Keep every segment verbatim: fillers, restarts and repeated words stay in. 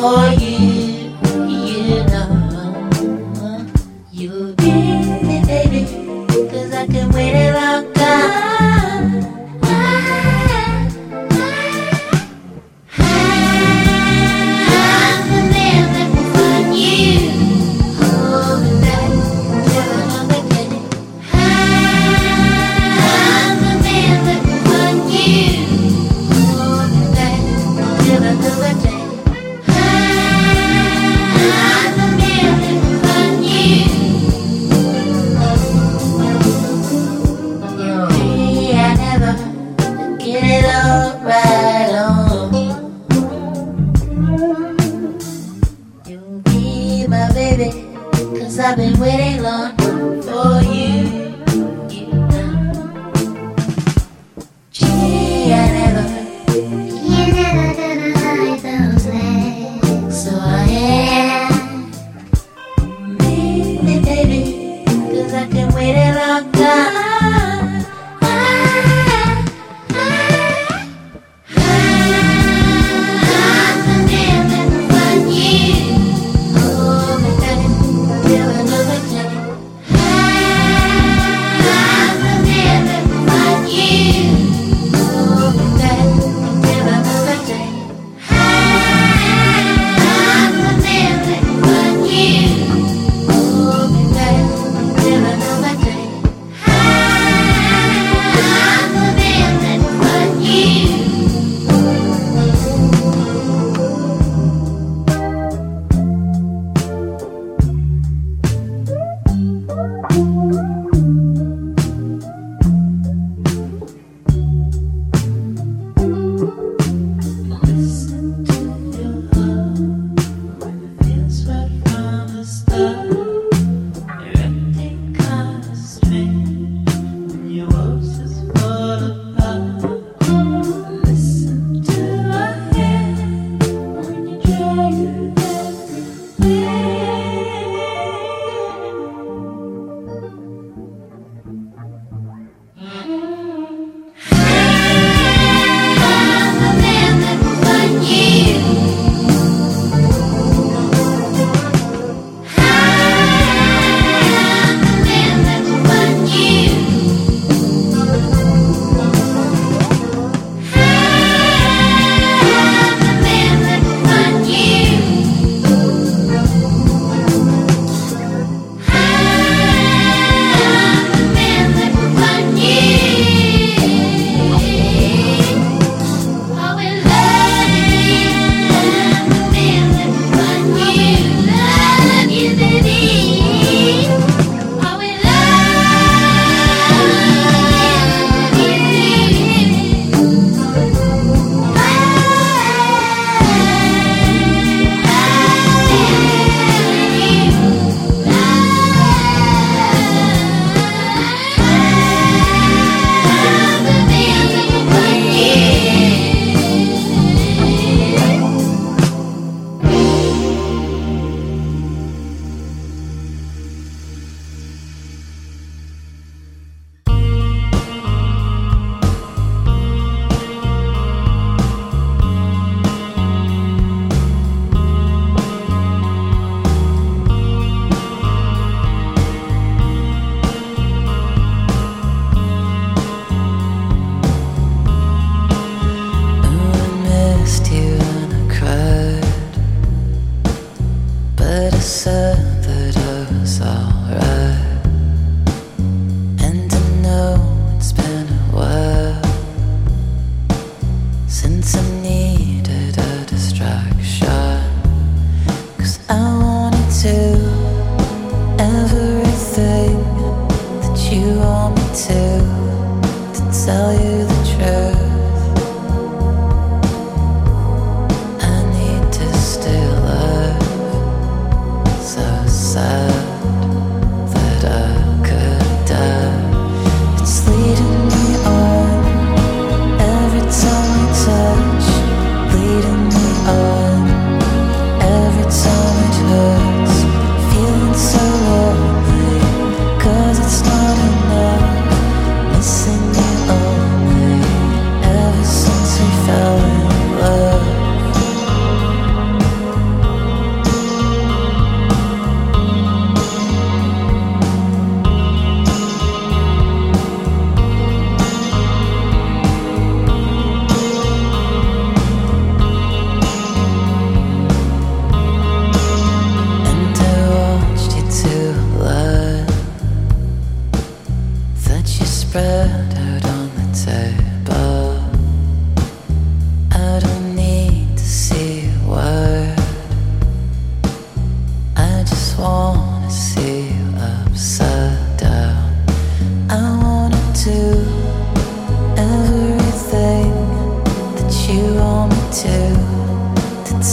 for you, you know you did it, baby, 'cause I can wait a long time. I, I, I'm the man that will find you. Holding back, you're not beginning. I'm the man that will find you. Holding back, you're not the one day.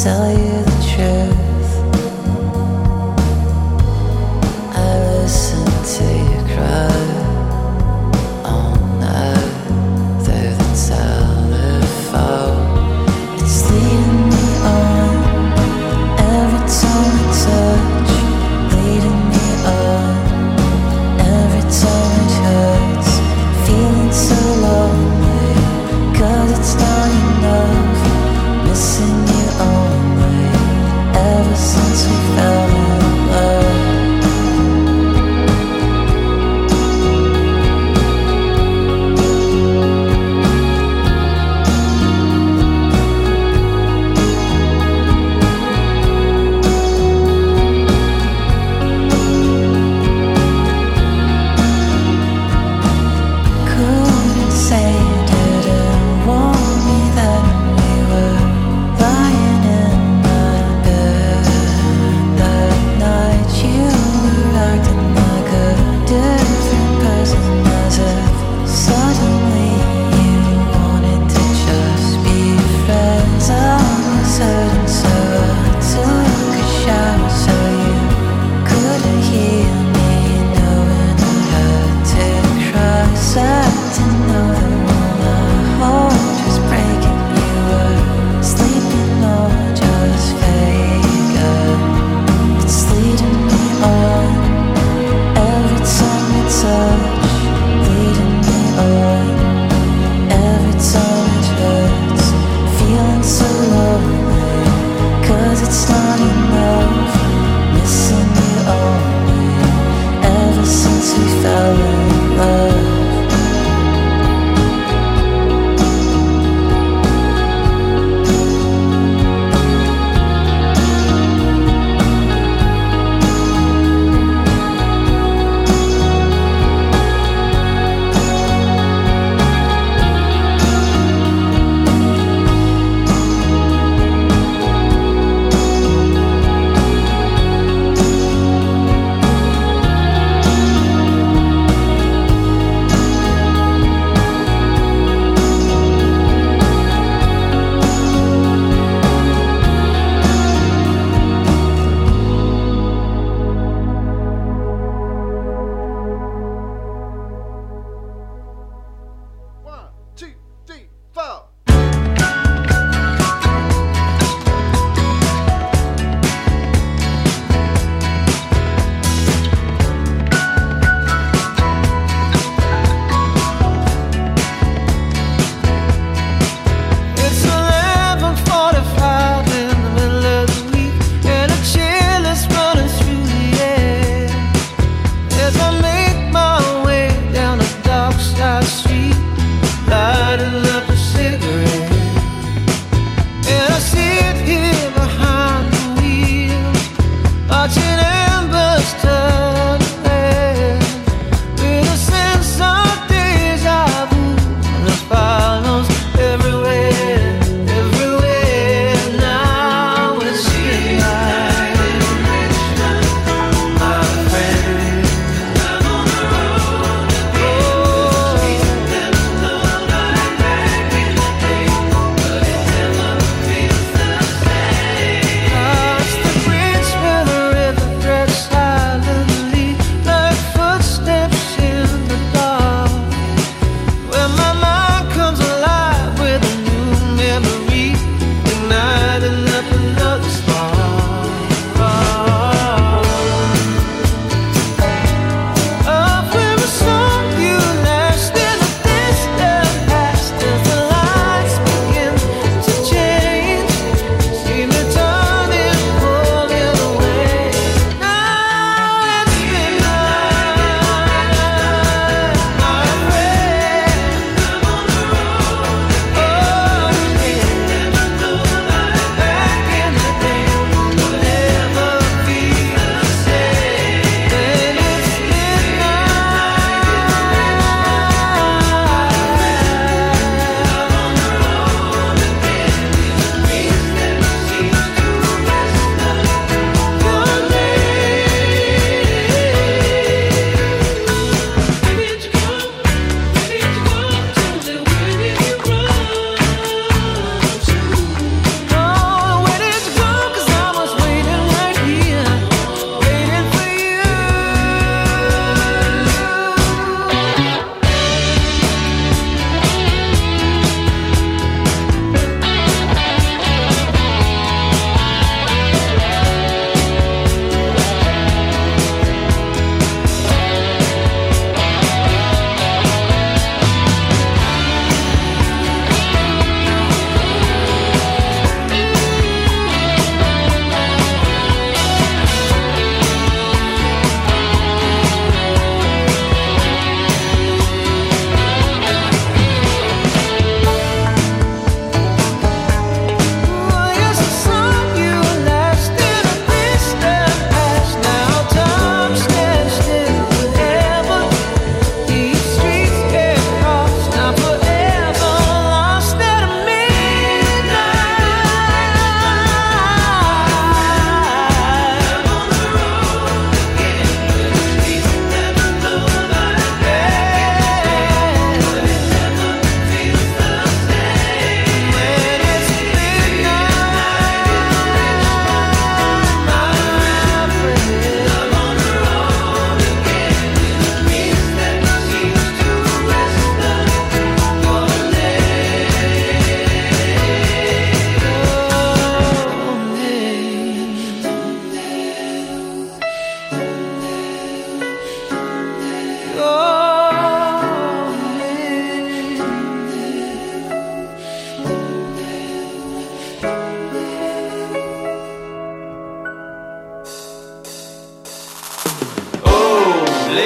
tell you the truth, I listen to you cry all night through the telephone. It's leading me on, every time I touch, leading me on, every time it hurts, feeling so lonely, 'cause it's not enough, missing you only, ever since we fell in love.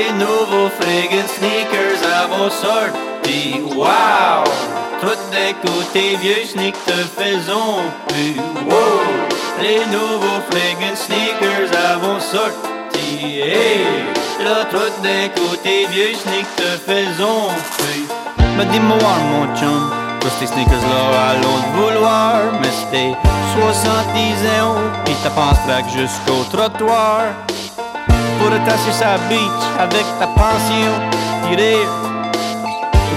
de nouveau friggin' sneakers à vos sorties. Wow! Tout d'un coup tes vieux sneaks te faisons plus. Wow! Les nouveaux friggin' sneakers à vos sorties. Hey! Là tout d'un coup tes vieux sneaks te faisons plus. Mais dis-moi mon chum, tous tes sneakers là à l'autre vouloir. Mais c'était soixante-dix ans pis ta pense back jusqu'au trottoir. Pour tasser sa beach avec ta pension tirée.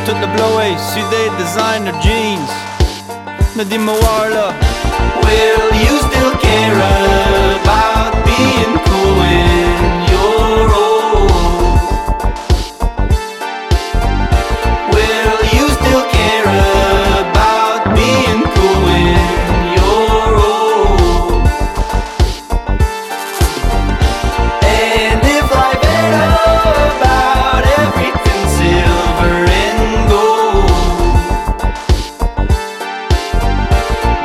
Tout le blow-away sur des designer jeans. Ne dis-moi là. Will you still care about being cool when you're old? Will you still care about being cool when you're old? And if life ain't about everything silver and gold,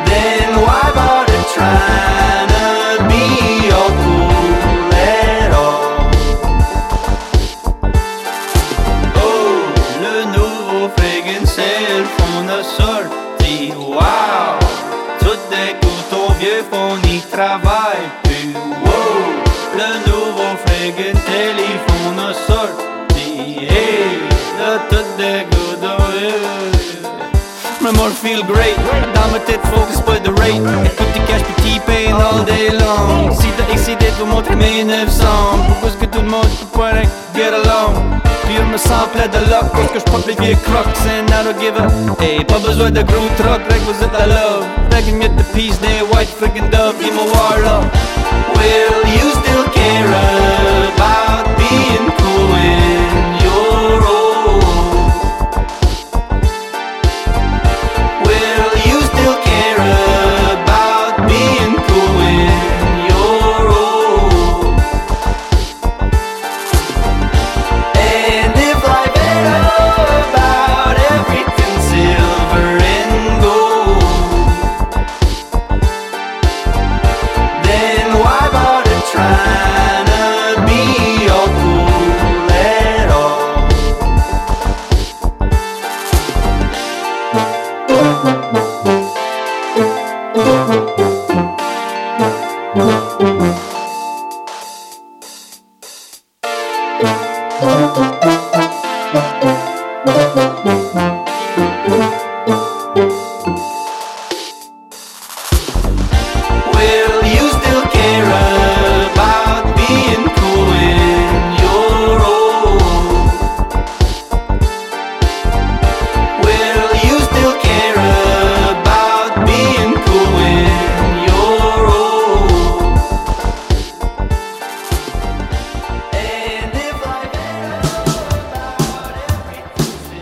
then why bother trying to be all cool at all? Oh, le nouveau friggin' self on a sorti. Wow! Tout d'un coup ton vieux fond y travaille plus. Wow! Le nouveau friggin' téléphone a sorti. Hey! Là tout d'un coup dans le... My more feel great. Dans ma tête focus pas de rate. Écoute tes cash pis T-Pain all day long. Si t'as X C D t'veux montrer mes neuf cents. Pourquoi est-ce que tout le monde peut pas get along? Puis je me sens plein de luck parce que je porte les vieux crocs and I don't give up. Hey, pas besoin de gros truck, like was it I love. Dragging at the peace des white friggin' dove. Give me war love. Will you still care about being cool when you're old? Will you still care about being cool when you're old? And if life ain't about everything silver and gold, then why bother trying to be all cool at all? Will you still care about being cool when you're old? Will you still care about being cool when you're old? And if life ain't about everything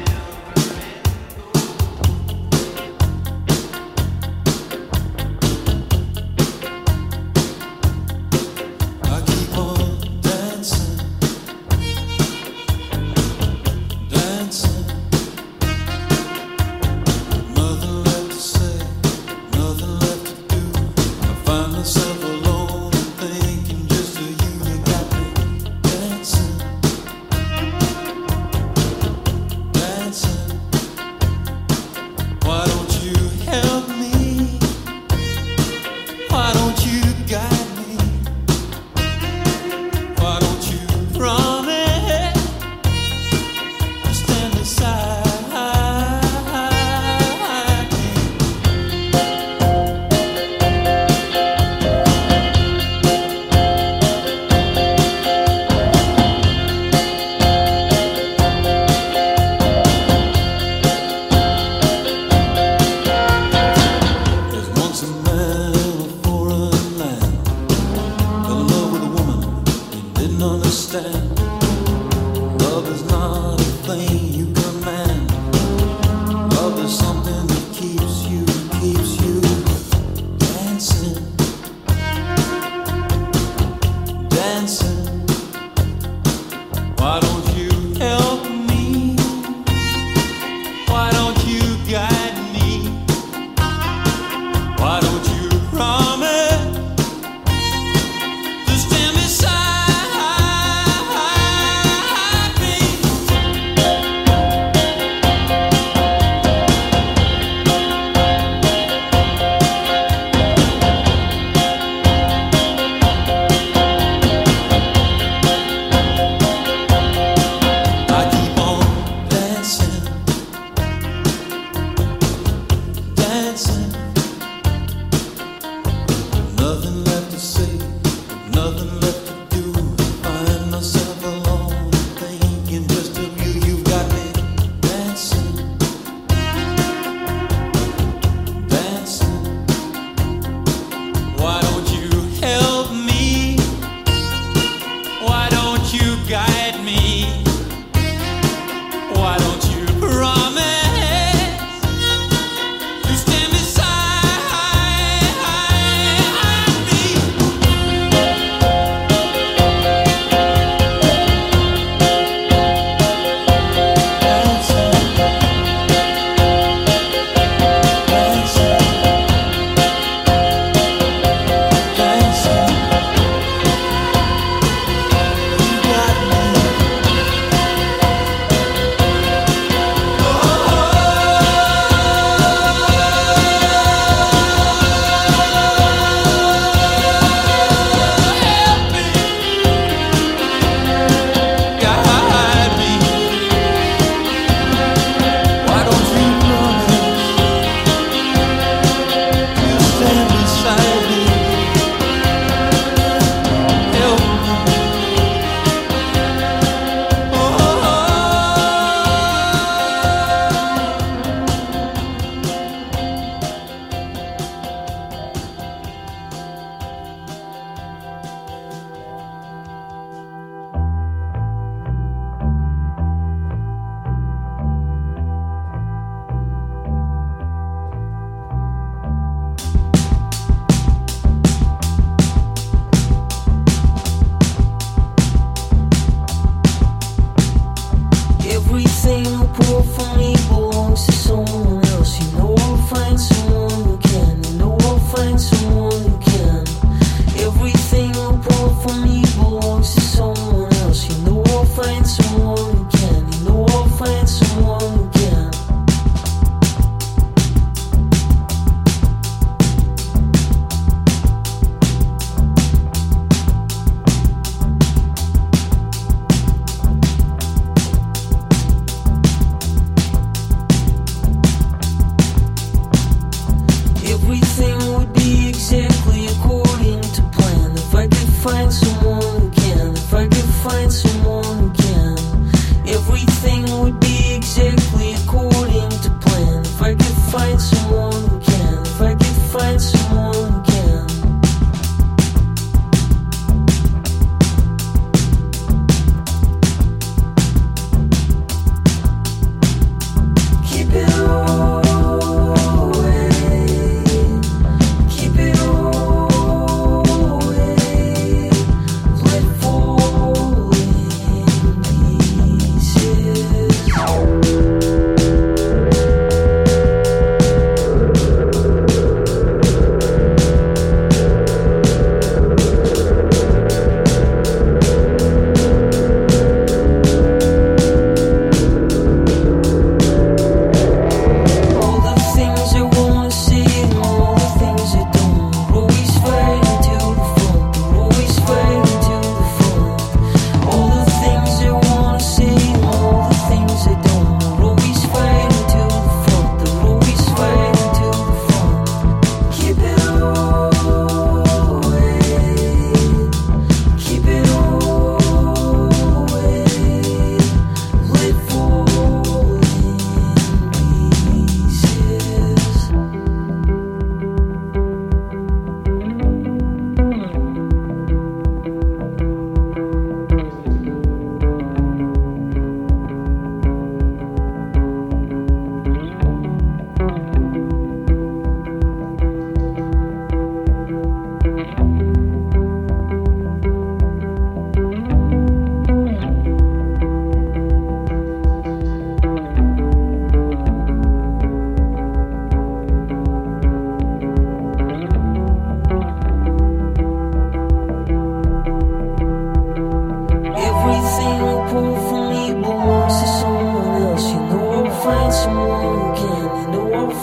silver and gold. I keep on dancing, dancing. Nothing left to say, nothing left to do. I find myself alone and thinking just of you. You got me dancing, dancing. Why don't you help me? Why don't you guide me? Why don't you run it? You stand beside me. There's once a man in a foreign land, fell in love with a woman he didn't understand. Love is not a thing you command. Love is something that keeps you, keeps you dancing, dancing. Why don't you help me? Why don't you guide me? Why don't you promise to stand beside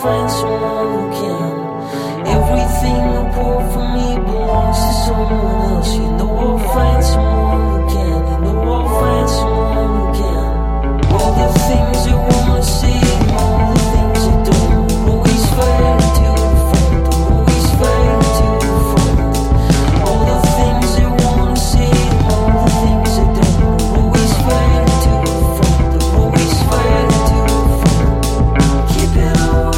friends smoking. Everything you pour for me belongs to someone else. You know I'll find someone again. You know I'll find someone again. All the things you wanna see, all the things you don't, will always fade to a friend, will always fade to a friend. All the things you wanna see, all the things you don't, will always fade to a friend, will always fade to a friend. Keep it all.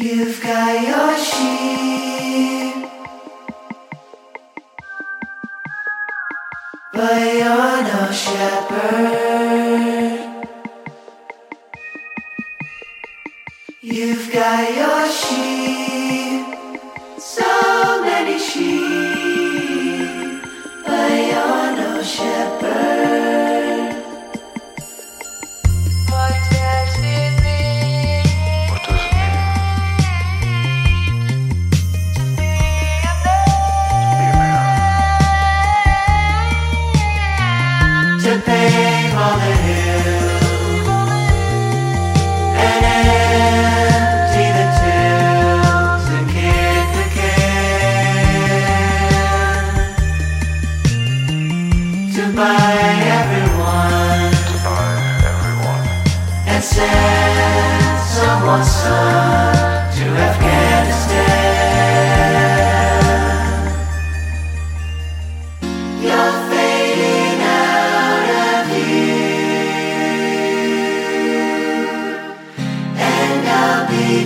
You've got your sheep, but you're no shepherd. You've got your sheep, so many sheep, but you're no shepherd. T-Pain on the hill and empty the tills and kick the can to buy everyone, to buy everyone, and send someone's son to Afghanistan. Your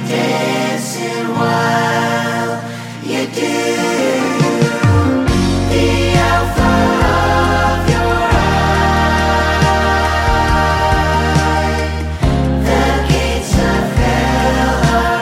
dancing while you do the alpha of your eye. The gates of hell are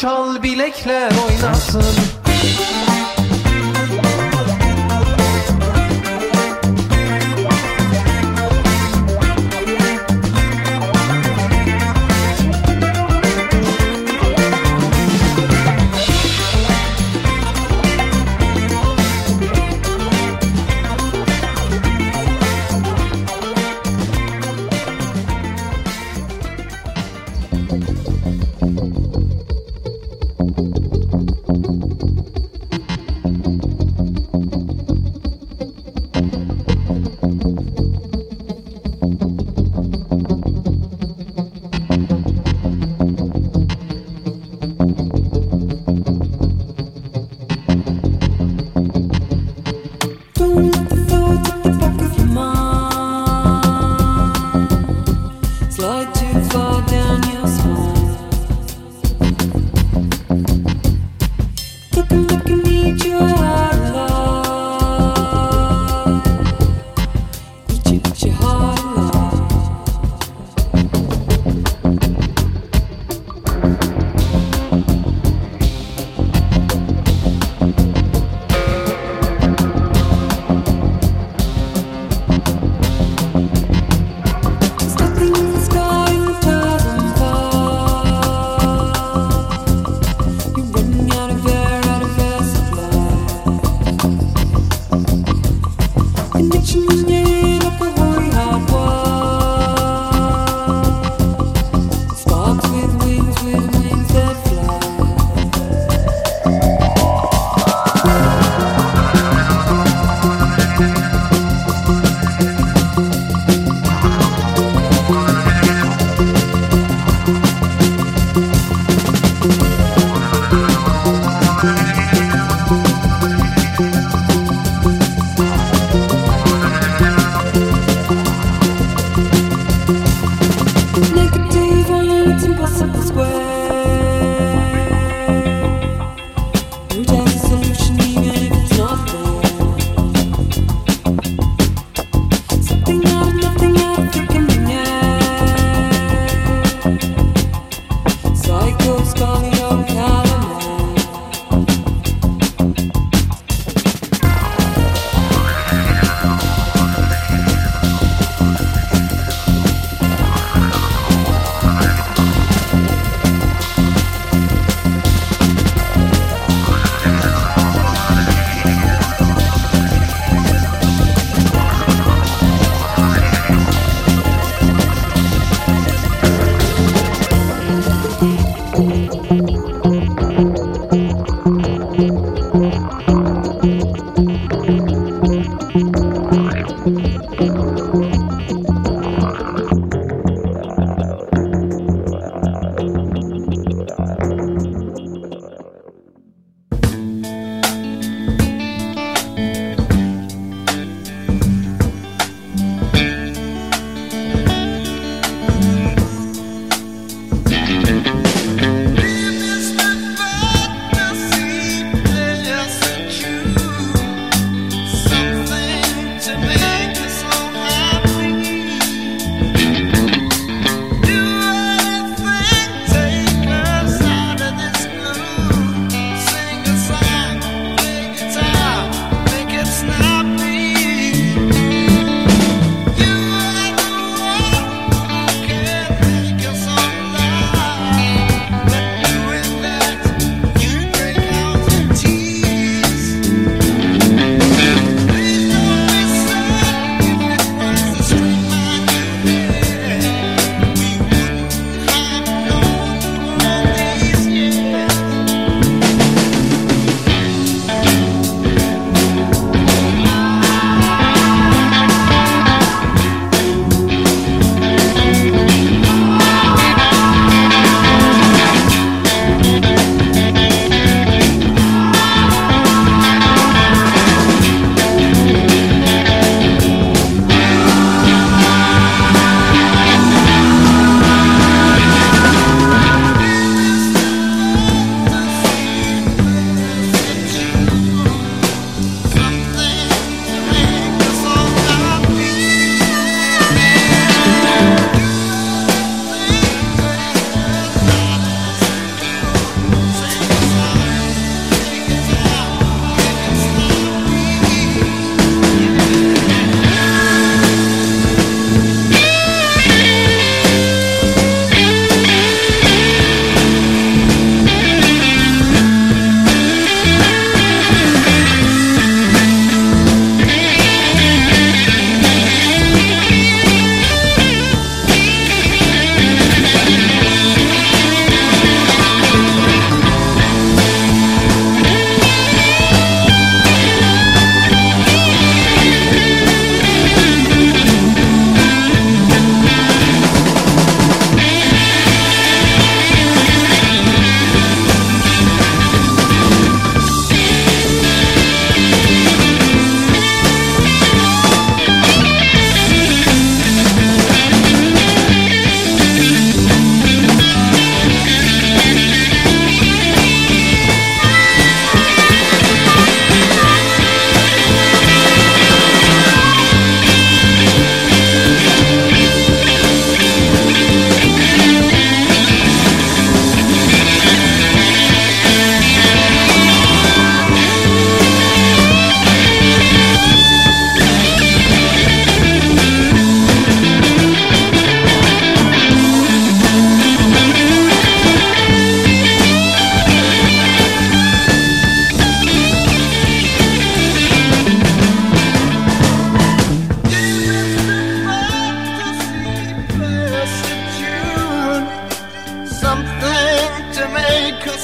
çal, bilekler oynasın.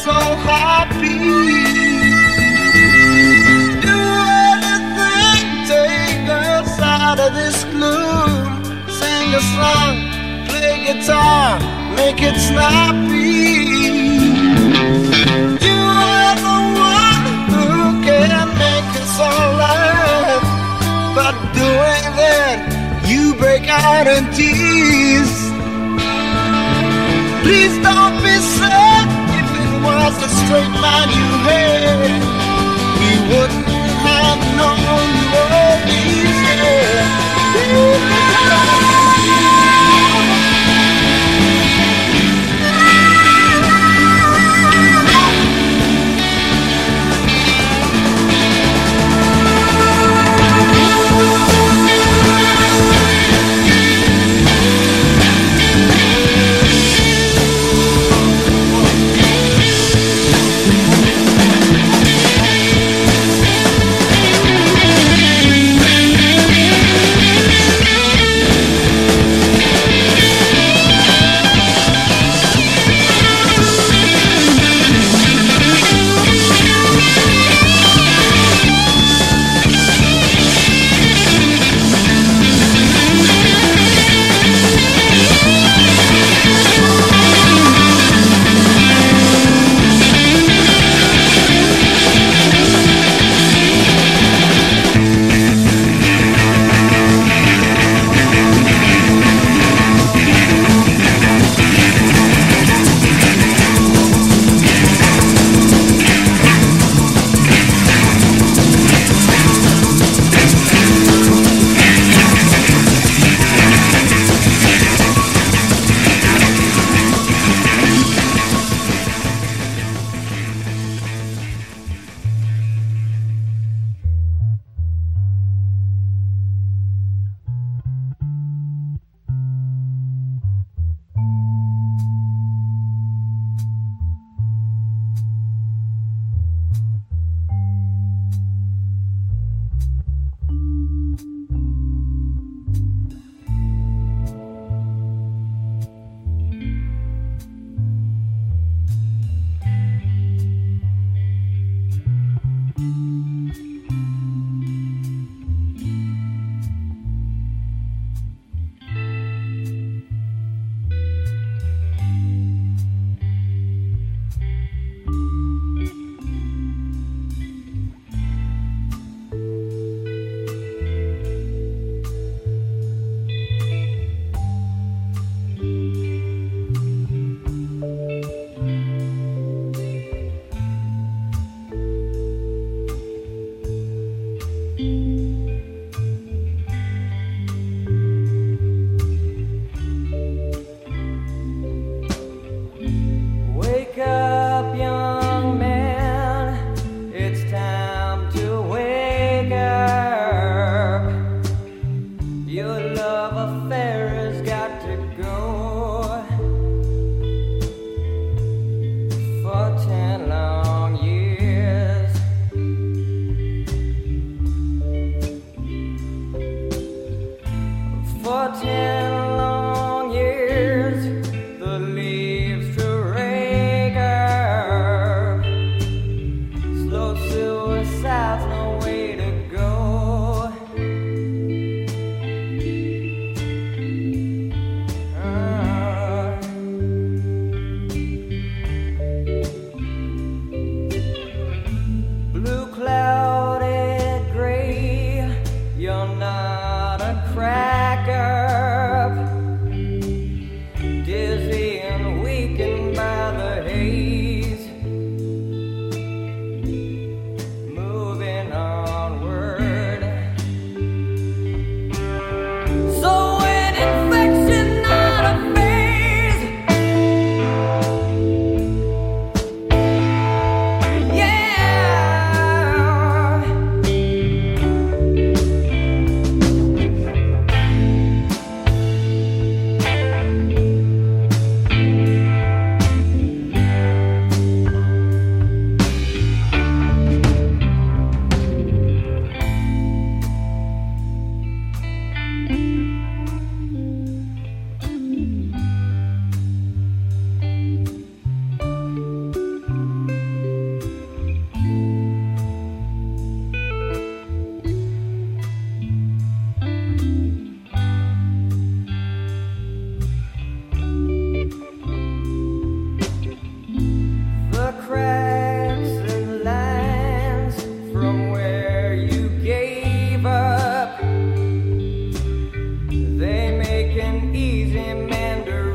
so happy. Out of this gloom, sing a song, play guitar, make it snappy. You are the one who can make us all laugh, but doing that, you break out in tears. Please don't be sad. If it was a straight line you had, we wouldn't have known you were these.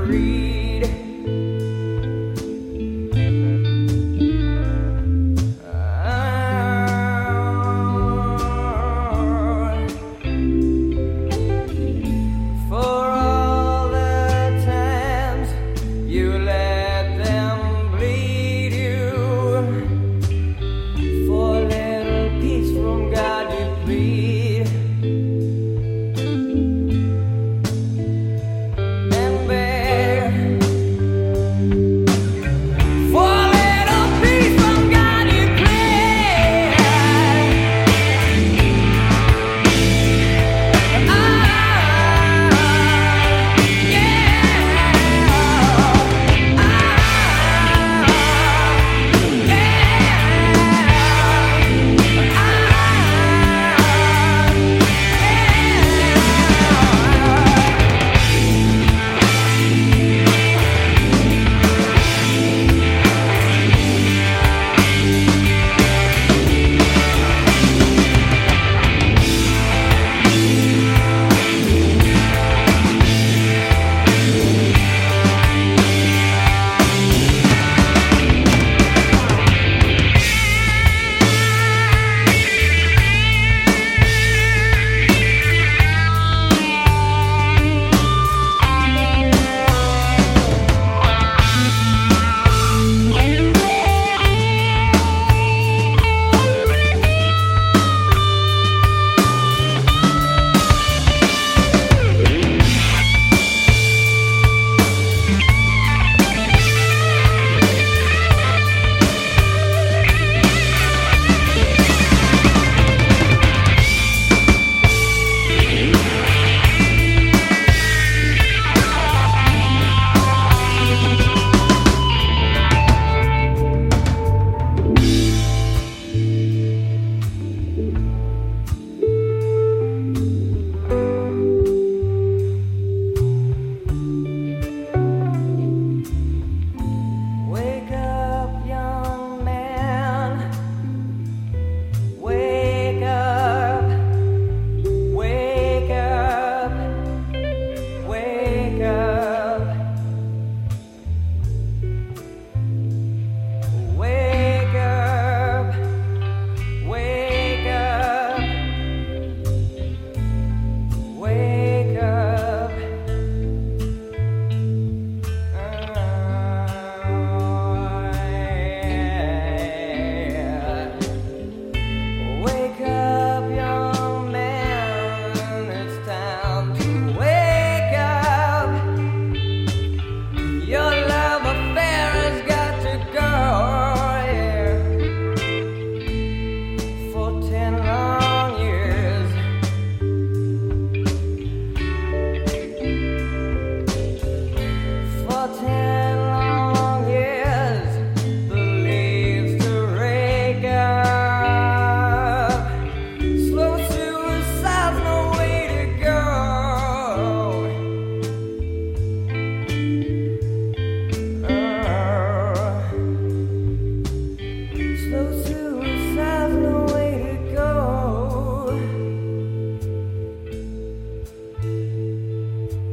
read. For all the times you let them bleed you, for a little peace from God you plead.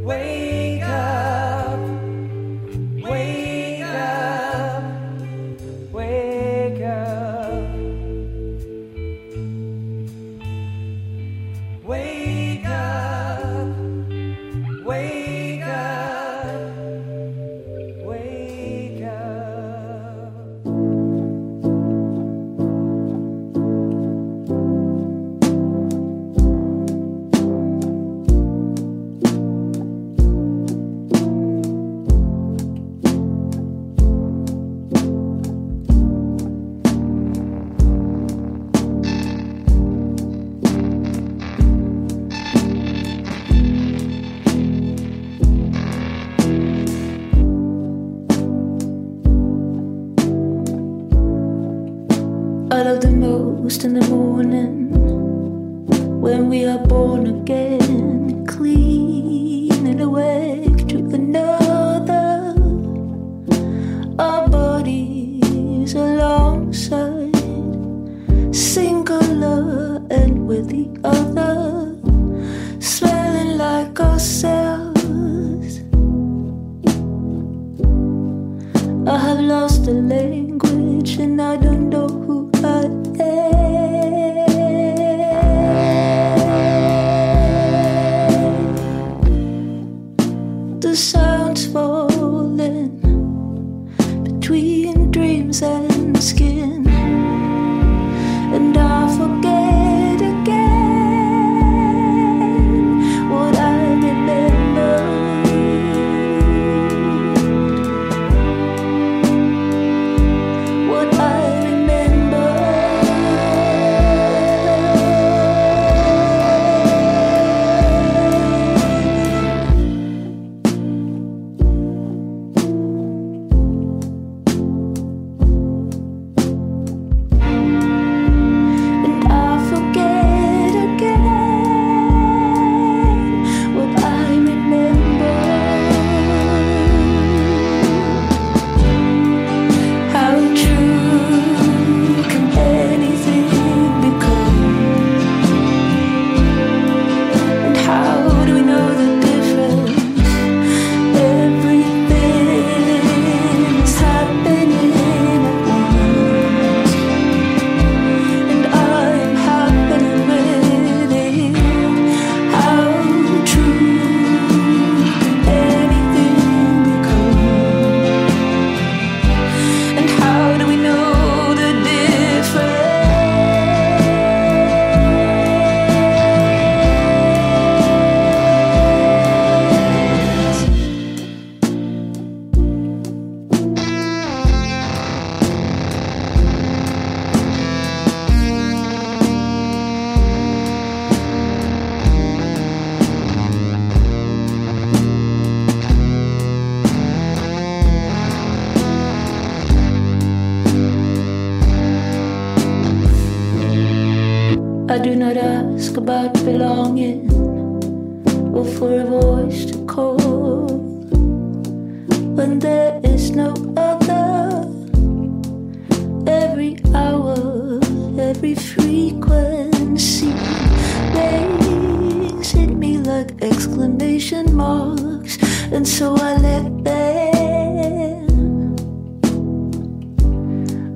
Wake up, wake up, wake up, wake up, wake up, wake up. I love the most in the morning, when we are born again, clean and awake to another. Our bodies alongside, singular and with the other, smelling like ourselves. language, and I don't know who I am. The sounds falling between dreams and skin, and I forget again what I remember. I do not ask about belonging or for a voice to call when there is no other. Every hour, every frequency makes hit me like exclamation marks, and so I let them.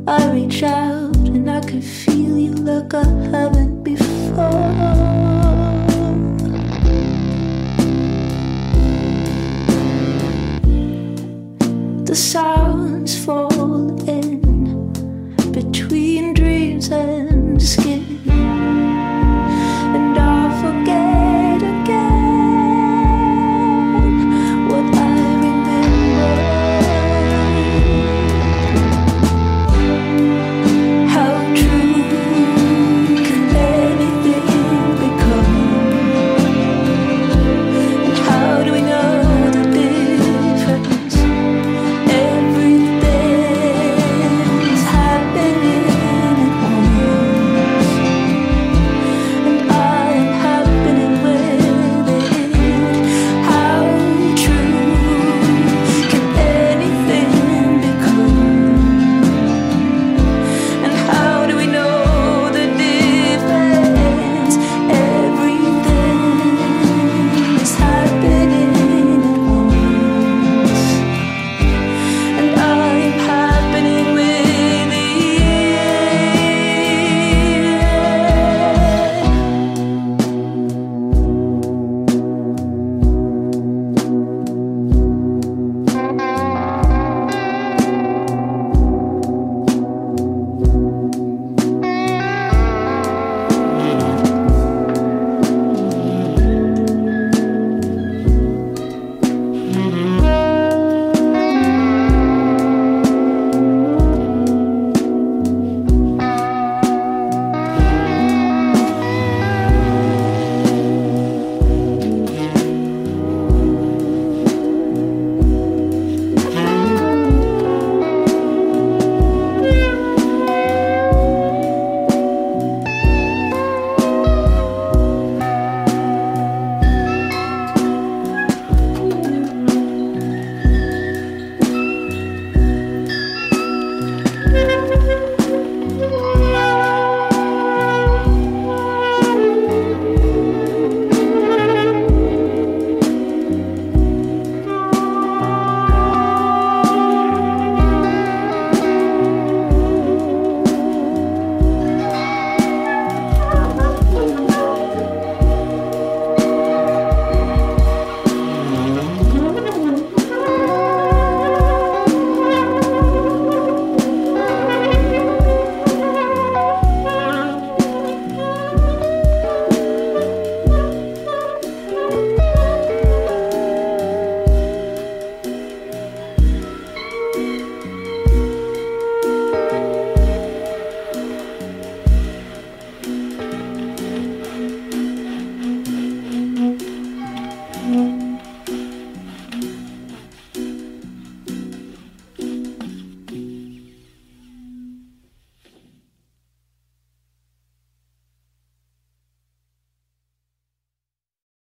I reach out and I can feel you like I haven't before. The sounds fall in between dreams and skin.